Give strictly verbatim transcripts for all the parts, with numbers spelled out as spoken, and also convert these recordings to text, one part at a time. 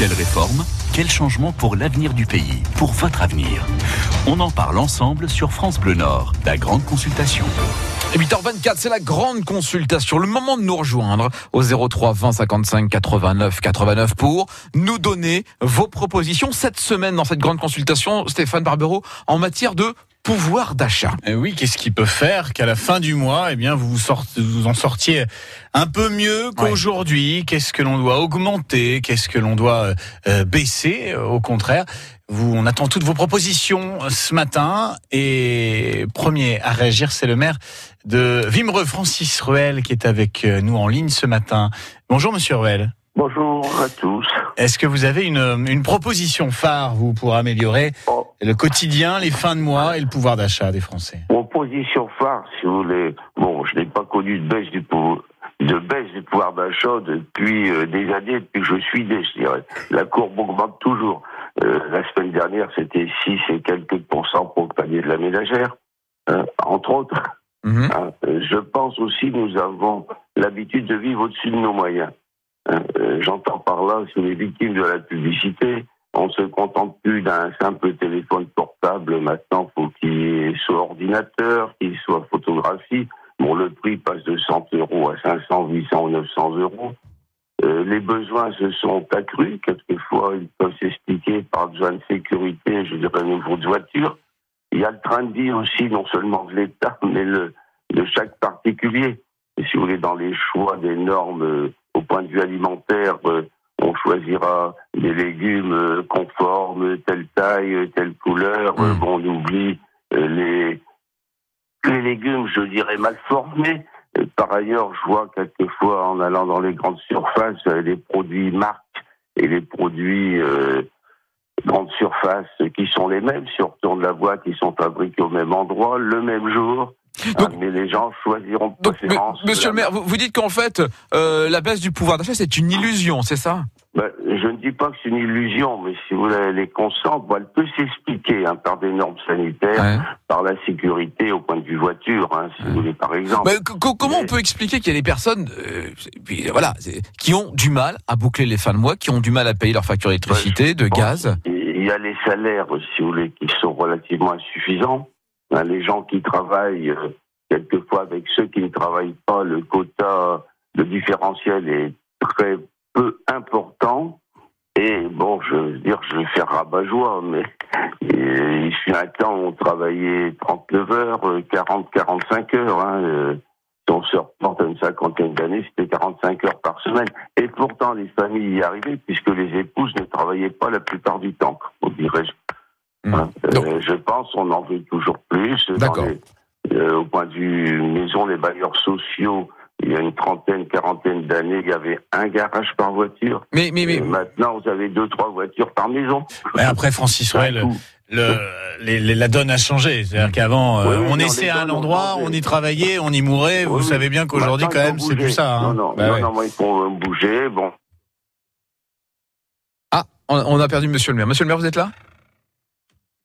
Quelle réforme? Quel changement pour l'avenir du pays? Pour votre avenir? On en parle ensemble sur France Bleu Nord, la grande consultation. huit heures vingt-quatre, c'est la grande consultation. Le moment de nous rejoindre au zéro trois vingt cinquante-cinq quatre-vingt-neuf quatre-vingt-neuf pour nous donner vos propositions cette semaine dans cette grande consultation, Stéphane Barbero, en matière de pouvoir d'achat. Eh oui, qu'est-ce qui peut faire qu'à la fin du mois, eh bien, vous vous, sortez, vous en sortiez un peu mieux qu'aujourd'hui? Ouais. Qu'est-ce que l'on doit augmenter? Qu'est-ce que l'on doit euh, baisser? Au contraire, vous, on attend toutes vos propositions ce matin. Et premier à réagir, c'est le maire de Vimereux, Francis Ruel, qui est avec nous en ligne ce matin. Bonjour, monsieur Ruel. Bonjour à tous. Est-ce que vous avez une, une proposition phare, vous, pour améliorer oh. le quotidien, les fins de mois et le pouvoir d'achat des Français? Proposition phare, si vous voulez. Bon, je n'ai pas connu de baisse du, pou... de baisse du pouvoir d'achat depuis euh, des années, depuis que je suis né, je dirais. La courbe augmente toujours. Euh, la semaine dernière, c'était six et quelques pourcents pour le panier de la ménagère, hein, entre autres. Mmh. Hein, je pense aussi que nous avons l'habitude de vivre au-dessus de nos moyens. Euh, j'entends par là, si on est victime de la publicité, on ne se contente plus d'un simple téléphone portable. Maintenant, il faut qu'il soit ordinateur, qu'il soit photographie. Bon, le prix passe de cent euros à cinq cents, huit cents, neuf cents euros. Euh, les besoins se sont accrus. Quelquefois, ils peuvent s'expliquer par besoin de sécurité, je dirais, une grosse voiture. Il y a le train de vie aussi, non seulement de l'État, mais le, de chaque particulier. Et si vous voulez, dans les choix des normes... Euh, Au point de vue alimentaire, euh, on choisira des légumes euh, conformes, telle taille, telle couleur. Mmh. Euh, bon, on oublie euh, les, les légumes, je dirais, mal formés. Euh, par ailleurs, je vois quelquefois, en allant dans les grandes surfaces, euh, les produits marques et les produits euh, grandes surfaces euh, qui sont les mêmes. Si on retourne la boîte, ils sont fabriqués au même endroit, le même jour. Donc, ah, mais les gens choisiront donc, préférence. Monsieur le maire, vous, vous dites qu'en fait, euh, la baisse du pouvoir d'achat, c'est une illusion, c'est ça? Ben, je ne dis pas que c'est une illusion, mais si vous voulez, les consciences, bon, elle peut s'expliquer hein, par des normes sanitaires, ouais. par la sécurité au point de vue voiture, hein, si ouais. vous voulez, par exemple. Ben, c- comment mais... on peut expliquer qu'il y a des personnes euh, puis, voilà, qui ont du mal à boucler les fins de mois, qui ont du mal à payer leur facture d'électricité, ben, de gaz? Il y a les salaires, si vous voulez, qui sont relativement insuffisants. Les gens qui travaillent, quelquefois avec ceux qui ne travaillent pas, le quota, le différentiel est très peu important. Et bon, je veux dire, je vais faire rabat-joie, mais il fut un temps où on travaillait trente-neuf heures, quarante, quarante-cinq heures. Hein. Si on se reporte à une cinquantaine d'années, c'était quarante-cinq heures par semaine. Et pourtant, les familles y arrivaient, puisque les épouses ne travaillaient pas la plupart du temps, dirais-je. Mmh. Euh, je pense qu'on en veut toujours plus. D'accord. Les, euh, au point de vue maison, les bailleurs sociaux, il y a une trentaine, quarantaine d'années, il y avait un garage par voiture. Mais, mais, mais... Et maintenant, vous avez deux, trois voitures par maison. Mais après, Francis Ruel, le, les, les, la donne a changé. C'est-à-dire qu'avant, oui, euh, on non, essayait à un endroit, on y travaillait, on y mourait. Oui, vous oui. savez bien qu'aujourd'hui, maintenant, quand même, c'est plus ça. Hein. Non, non, bah non, ouais. non, ils font bouger. Bon. Ah, on a perdu monsieur le maire. Monsieur le maire, vous êtes là ?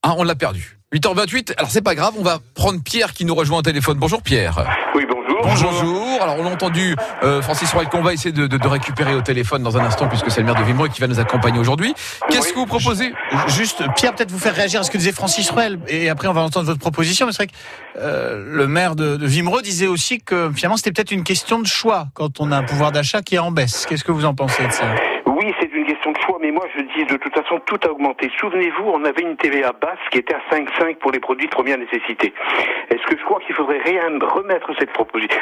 Ah, on l'a perdu. huit heures vingt-huit, alors c'est pas grave, on va prendre Pierre qui nous rejoint au téléphone. Bonjour Pierre. Oui, bonjour. Bonjour. bonjour. Alors on a entendu euh, Francis Ruel qu'on va essayer de, de, de récupérer au téléphone dans un instant puisque c'est le maire de Vimereux qui va nous accompagner aujourd'hui. Qu'est-ce oui. que vous proposez ? Juste, Pierre, peut-être vous faire réagir à ce que disait Francis Ruel et après on va entendre votre proposition. Mais c'est vrai que euh, le maire de, de Vimereux disait aussi que finalement c'était peut-être une question de choix quand on a un pouvoir d'achat qui est en baisse. Qu'est-ce que vous en pensez de ça ? Oui, c'est une question de choix, mais moi je dis de toute façon tout a augmenté. Souvenez-vous, on avait une T V A basse qui était à cinq virgule cinq pour les produits de première nécessité. Est-ce que je crois qu'il faudrait rien remettre cette proposition,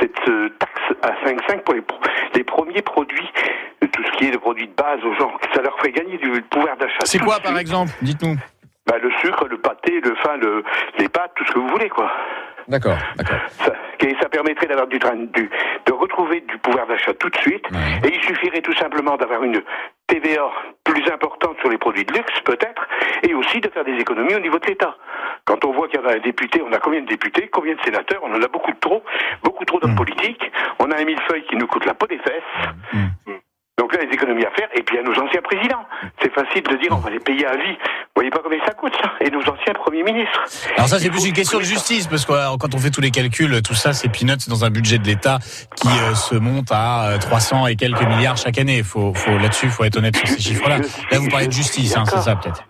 cette euh, taxe à cinq virgule cinq pour les, pro- les premiers produits, tout ce qui est de produits de base aux gens, ça leur ferait gagner du pouvoir d'achat. C'est quoi par exemple ? Dites-nous. Bah, le sucre, le pâté, le fin, le, les pâtes, tout ce que vous voulez, quoi. D'accord, d'accord. Ça, et ça permettrait d'avoir du train, du, de retrouver du pouvoir d'achat tout de suite. Ouais. Et il suffirait tout simplement d'avoir une T V A plus importante sur les produits de luxe, peut-être, et aussi de faire des économies au niveau de l'État. Quand on voit qu'il y a un député, on a combien de députés, combien de sénateurs, on en a beaucoup trop, beaucoup trop d'hommes mmh. politiques, on a un millefeuille qui nous coûte la peau des fesses. Mmh. Donc là, les économies à faire, et puis à nos anciens présidents. C'est facile de dire, on va les payer à vie. Vous voyez pas combien ça coûte, ça? Et nos anciens premiers ministres. Alors ça, c'est plus une question de justice, parce que quand on fait tous les calculs, tout ça, c'est peanuts dans un budget de l'État qui euh, se monte à euh, trois cents et quelques milliards chaque année. Faut, faut, là-dessus, faut être honnête sur ces chiffres-là. Là, vous parlez de justice, hein, c'est ça, peut-être.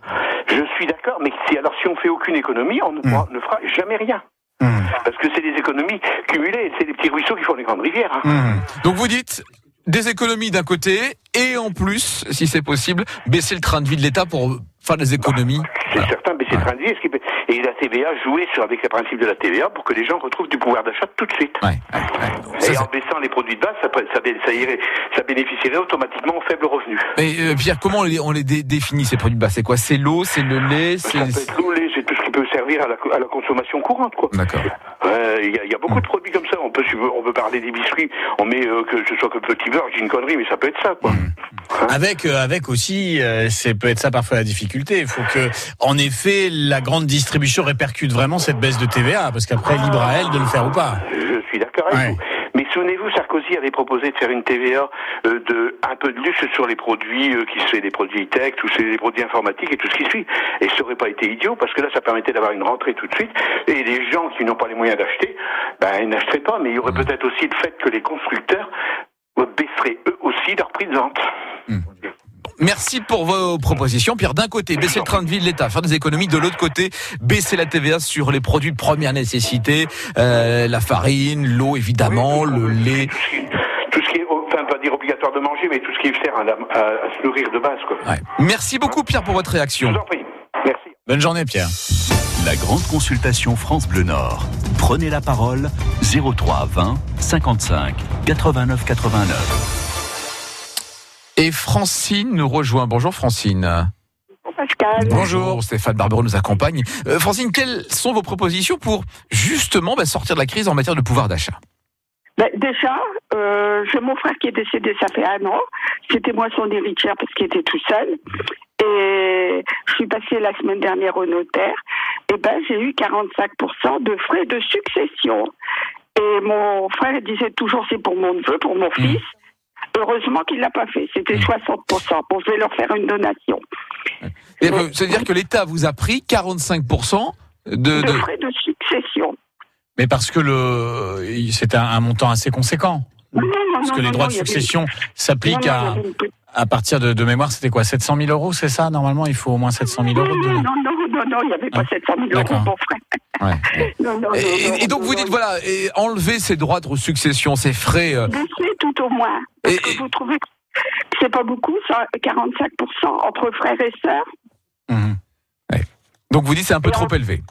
Je suis d'accord, mais si, alors si on fait aucune économie, on ne, mmh. on ne fera jamais rien. Mmh. Parce que c'est des économies cumulées, c'est des petits ruisseaux qui font les grandes rivières. Hein. Mmh. Donc vous dites... des économies d'un côté, et en plus, si c'est possible, baisser le train de vie de l'État pour faire des économies. C'est voilà. certain, baisser ouais. le train de vie. Ce qui peut... Et la T V A, jouer sur, avec le principe de la T V A pour que les gens retrouvent du pouvoir d'achat tout de suite. Ouais. Ouais. Ouais. Et ça, en c'est... baissant les produits de base, ça, ça, ça, irait, ça bénéficierait automatiquement aux faibles revenus. Mais euh, Pierre, comment on les, on les dé- définit ces produits de base ? C'est quoi ? C'est l'eau, c'est le lait, c'est... Ça peut être l'eau, lait, c'est tout ce qui peut servir à la, à la consommation courante, quoi. D'accord. Il euh, y, y a beaucoup de produits comme ça. On peut, on peut parler des biscuits. On met euh, que ce soit que petit beurre, j'ai une connerie, mais ça peut être ça, quoi. Mmh. Hein avec, euh, avec aussi, euh, c'est peut être ça parfois la difficulté. Il faut que, en effet, la grande distribution répercute vraiment cette baisse de T V A, parce qu'après, libre à elle de le faire ou pas. Je suis d'accord avec ouais. vous. Mais souvenez-vous, Sarkozy avait proposé de faire une T V A euh, de un peu de luxe sur les produits euh, qui sont des produits tech, tous les produits informatiques et tout ce qui suit. Et ça aurait pas été idiot parce que là, ça permettait d'avoir une rentrée tout de suite. Et les gens qui n'ont pas les moyens d'acheter, ben ils n'achèteraient pas. Mais il y aurait mmh. peut-être aussi le fait que les constructeurs baisseraient eux aussi leur prix de vente. Mmh. Merci pour vos propositions, Pierre. D'un côté, baisser le train de vie de l'État, faire des économies. De l'autre côté, baisser la T V A sur les produits de première nécessité, euh, la farine, l'eau évidemment, oui, le lait. Tout ce, qui, tout ce qui est, enfin pas dire obligatoire de manger, mais tout ce qui sert à, à, à se nourrir de base, quoi. Ouais. Merci beaucoup, Pierre, pour votre réaction. Je vous en prie. Merci. Bonne journée, Pierre. La grande consultation France Bleu Nord. Prenez la parole. zéro trois vingt cinquante-cinq quatre-vingt-neuf quatre-vingt-neuf. Et Francine nous rejoint. Bonjour Francine. Bonjour Pascal. Bonjour, Stéphane Barbero nous accompagne. Euh, Francine, quelles sont vos propositions pour justement bah, sortir de la crise en matière de pouvoir d'achat ? Ben, déjà, euh, j'ai mon frère qui est décédé, ça fait un an. C'était moi son héritière parce qu'il était tout seul. Et je suis passée la semaine dernière au notaire. Et ben j'ai eu quarante-cinq pour cent de frais de succession. Et mon frère disait toujours c'est pour mon neveu, pour mon mmh. fils. Heureusement qu'il ne l'a pas fait. C'était soixante pour cent. Bon, je vais leur faire une donation. Et mais, c'est-à-dire que l'État vous a pris quarante-cinq pour cent de, de... de frais de succession. Mais parce que le... c'est un, un montant assez conséquent. Non, non, parce non, que non, les droits non, de succession avait... s'appliquent non, à, non, une... à partir de, de mémoire, c'était quoi, sept cent mille euros, c'est ça ? Normalement, il faut au moins sept cent mille euros. Non, de... non, non, non, non, il n'y avait pas ah, sept cent mille euros, mon frère. Ouais, ouais. Non, non, et, non, et donc non, vous dites, non. voilà, et enlever ces droits de succession, ces frais... Euh... Des frais tout au moins. Est-ce et, que et... vous trouvez que c'est pas beaucoup, ça, quarante-cinq pour cent entre frères et sœurs mmh. ouais. Donc vous dites c'est un peu et trop en... élevé.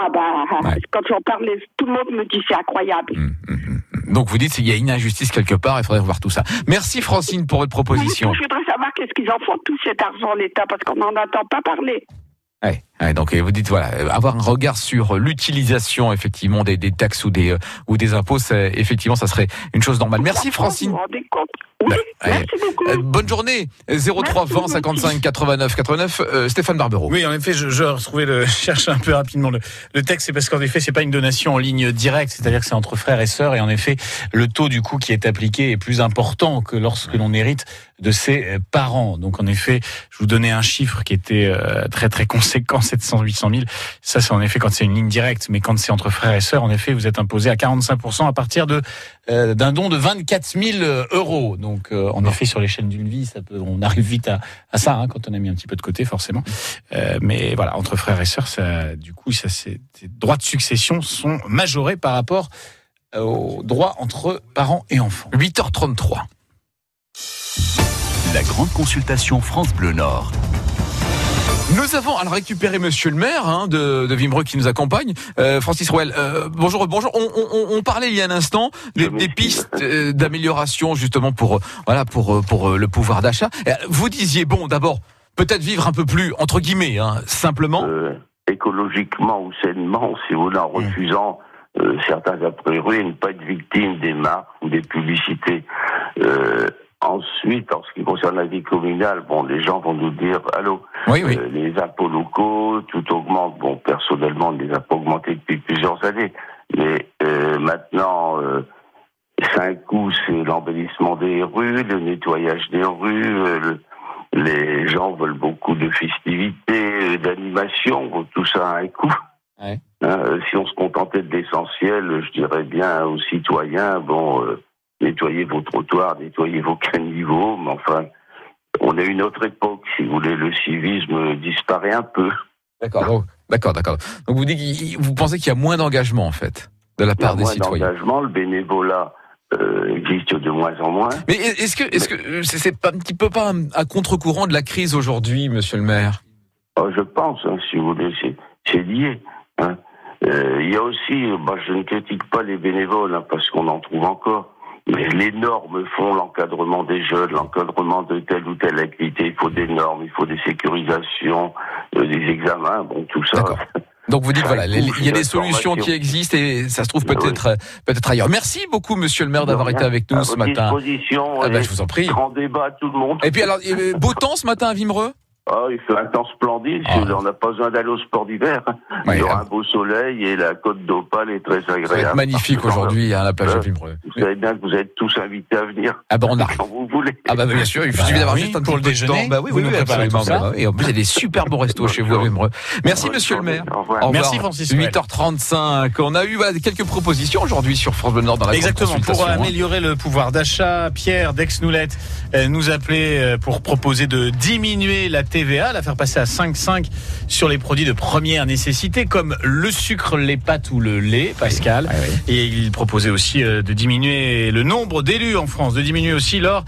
Ah bah, ouais. quand j'en parle, tout le monde me dit c'est incroyable. Mmh, mmh. Donc vous dites qu'il y a une injustice quelque part, il faudrait revoir tout ça. Merci Francine pour votre proposition. Oui, je voudrais savoir qu'est-ce qu'ils en font tout cet argent l'État, parce qu'on n'en entend pas parler. Ouais, ouais, donc vous dites voilà, avoir un regard sur l'utilisation effectivement des, des taxes ou des euh, ou des impôts, c'est, effectivement, ça serait une chose normale. Merci Francine. Vous vous rendez compte ? Oui, bah, merci euh, beaucoup. Euh, bonne journée. zéro trois vingt cinquante-cinq quatre-vingt-neuf quatre-vingt-neuf. Euh, Stéphane Barbero. Oui, en effet, je, je retrouvais le cherche un peu rapidement le, le texte, c'est parce qu'en effet, c'est pas une donation en ligne directe, c'est-à-dire que c'est entre frères et sœurs, et en effet, le taux du coup qui est appliqué est plus important que lorsque l'on hérite de ses parents. Donc en effet, je vous donnais un chiffre qui était euh, très très conséquent, sept cents à huit cent mille. Ça, c'est en effet quand c'est une ligne directe, mais quand c'est entre frères et sœurs, en effet, vous êtes imposé à quarante-cinq pour cent à partir de euh, d'un don de vingt-quatre mille euros. Donc euh, en effet, sur l'échelle d'une vie, ça peut, on arrive vite à, à ça hein, quand on a mis un petit peu de côté, forcément. Euh, mais voilà, entre frères et sœurs, ça, du coup, ça, c'est, les droits de succession sont majorés par rapport aux droits entre parents et enfants. huit heures trente-trois. La grande consultation France Bleu Nord. Nous avons alors récupéré Monsieur le maire hein, de, de Vimereux qui nous accompagne, euh, Francis Ruel. Euh, bonjour, bonjour. On, on, on parlait il y a un instant des, des pistes euh, d'amélioration justement pour euh, voilà pour euh, pour euh, le pouvoir d'achat. Vous disiez bon, d'abord peut-être vivre un peu plus entre guillemets hein, simplement, euh, écologiquement ou sainement, si vous voulez, en refusant euh, certains a priori ne pas être victime des marques ou des publicités. Euh, Ensuite, en ce qui concerne la vie communale, bon, les gens vont nous dire, allô, oui, oui. Euh, les impôts locaux, tout augmente. Bon, personnellement, les impôts augmentés depuis plusieurs années. Mais euh, maintenant, euh, Cinq coups, c'est l'embellissement des rues, le nettoyage des rues, le... les gens veulent beaucoup de festivités, d'animation, tout ça à un coup. Ouais. Hein, si on se contentait de l'essentiel, je dirais bien aux citoyens, bon, euh, nettoyez vos trottoirs, nettoyez vos caniveaux, mais enfin, on est une autre époque, si vous voulez, le civisme disparaît un peu. D'accord, donc, d'accord, d'accord. Donc vous dites, vous pensez qu'il y a moins d'engagement, en fait, de la part des citoyens. Il y a moins d'engagement, le bénévolat Euh, existe de moins en moins. Mais est-ce que, est-ce que c'est un petit peu pas à contre-courant de la crise aujourd'hui, monsieur le maire ? Oh, je pense, hein, si vous voulez, c'est, c'est lié. Hein. Euh, il y a aussi, bah, je ne critique pas les bénévoles, hein, parce qu'on en trouve encore, mais les normes font l'encadrement des jeunes, l'encadrement de telle ou telle activité, il faut des normes, il faut des sécurisations, euh, des examens, bon, tout ça. D'accord. Donc vous dites, ça voilà, il y a des solutions qui existent et ça se trouve peut-être, oui. peut-être ailleurs. Merci beaucoup, monsieur le maire, d'avoir été avec nous à ce matin. Ah ben, je vous en prie. Grand débat à tout le monde. Et puis alors, beau temps ce matin à Vimereux ? Oh, il fait un temps splendide, ah. on n'a pas besoin d'aller au sport d'hiver. Ouais, il y aura un beau soleil et la côte d'Opale est très agréable. Ça va être magnifique aujourd'hui à la plage de Vimereux. Vous savez bien que vous êtes tous invités à venir. Ah bah on a... quand vous voulez. Ah bah bien sûr, il suffit bah, d'avoir oui, juste un pour petit le déjeuner. Bah oui, oui, oui, oui absolument. Ça. Et en plus il y a des super bons restos chez vous à Vimereux. Merci monsieur le maire. Au revoir. Merci Francis. huit heures trente-cinq. On a eu bah, quelques propositions aujourd'hui sur France Bleu Nord dans la Exactement, grande consultation. Exactement, pour améliorer le pouvoir d'achat, Pierre Desnoulet nous appelait pour proposer de diminuer la T V A, la faire passer à cinq virgule cinq sur les produits de première nécessité comme le sucre, les pâtes ou le lait, Pascal. Oui, oui, oui. Et il proposait aussi de diminuer le nombre d'élus en France, de diminuer aussi leurs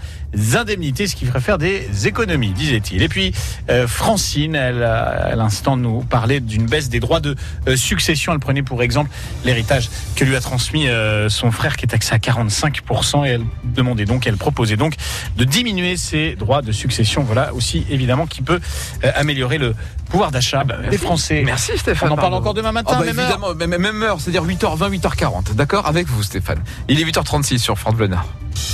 indemnités, ce qui ferait faire des économies, disait-il. Et puis euh, Francine, elle a, à l'instant nous parlait d'une baisse des droits de euh, succession. Elle prenait pour exemple l'héritage que lui a transmis euh, son frère qui est taxé à quarante-cinq pour cent et elle demandait donc, elle proposait donc de diminuer ses droits de succession. Voilà aussi évidemment qui peut euh, améliorer le pouvoir d'achat bah, des Français. Merci Stéphane. On en parle encore demain matin, oh bah même évidemment, heure. Même, même heure, c'est-à-dire huit heures vingt, huit heures quarante. D'accord avec vous Stéphane. Il est huit heures trente-six sur France Bleu Nord.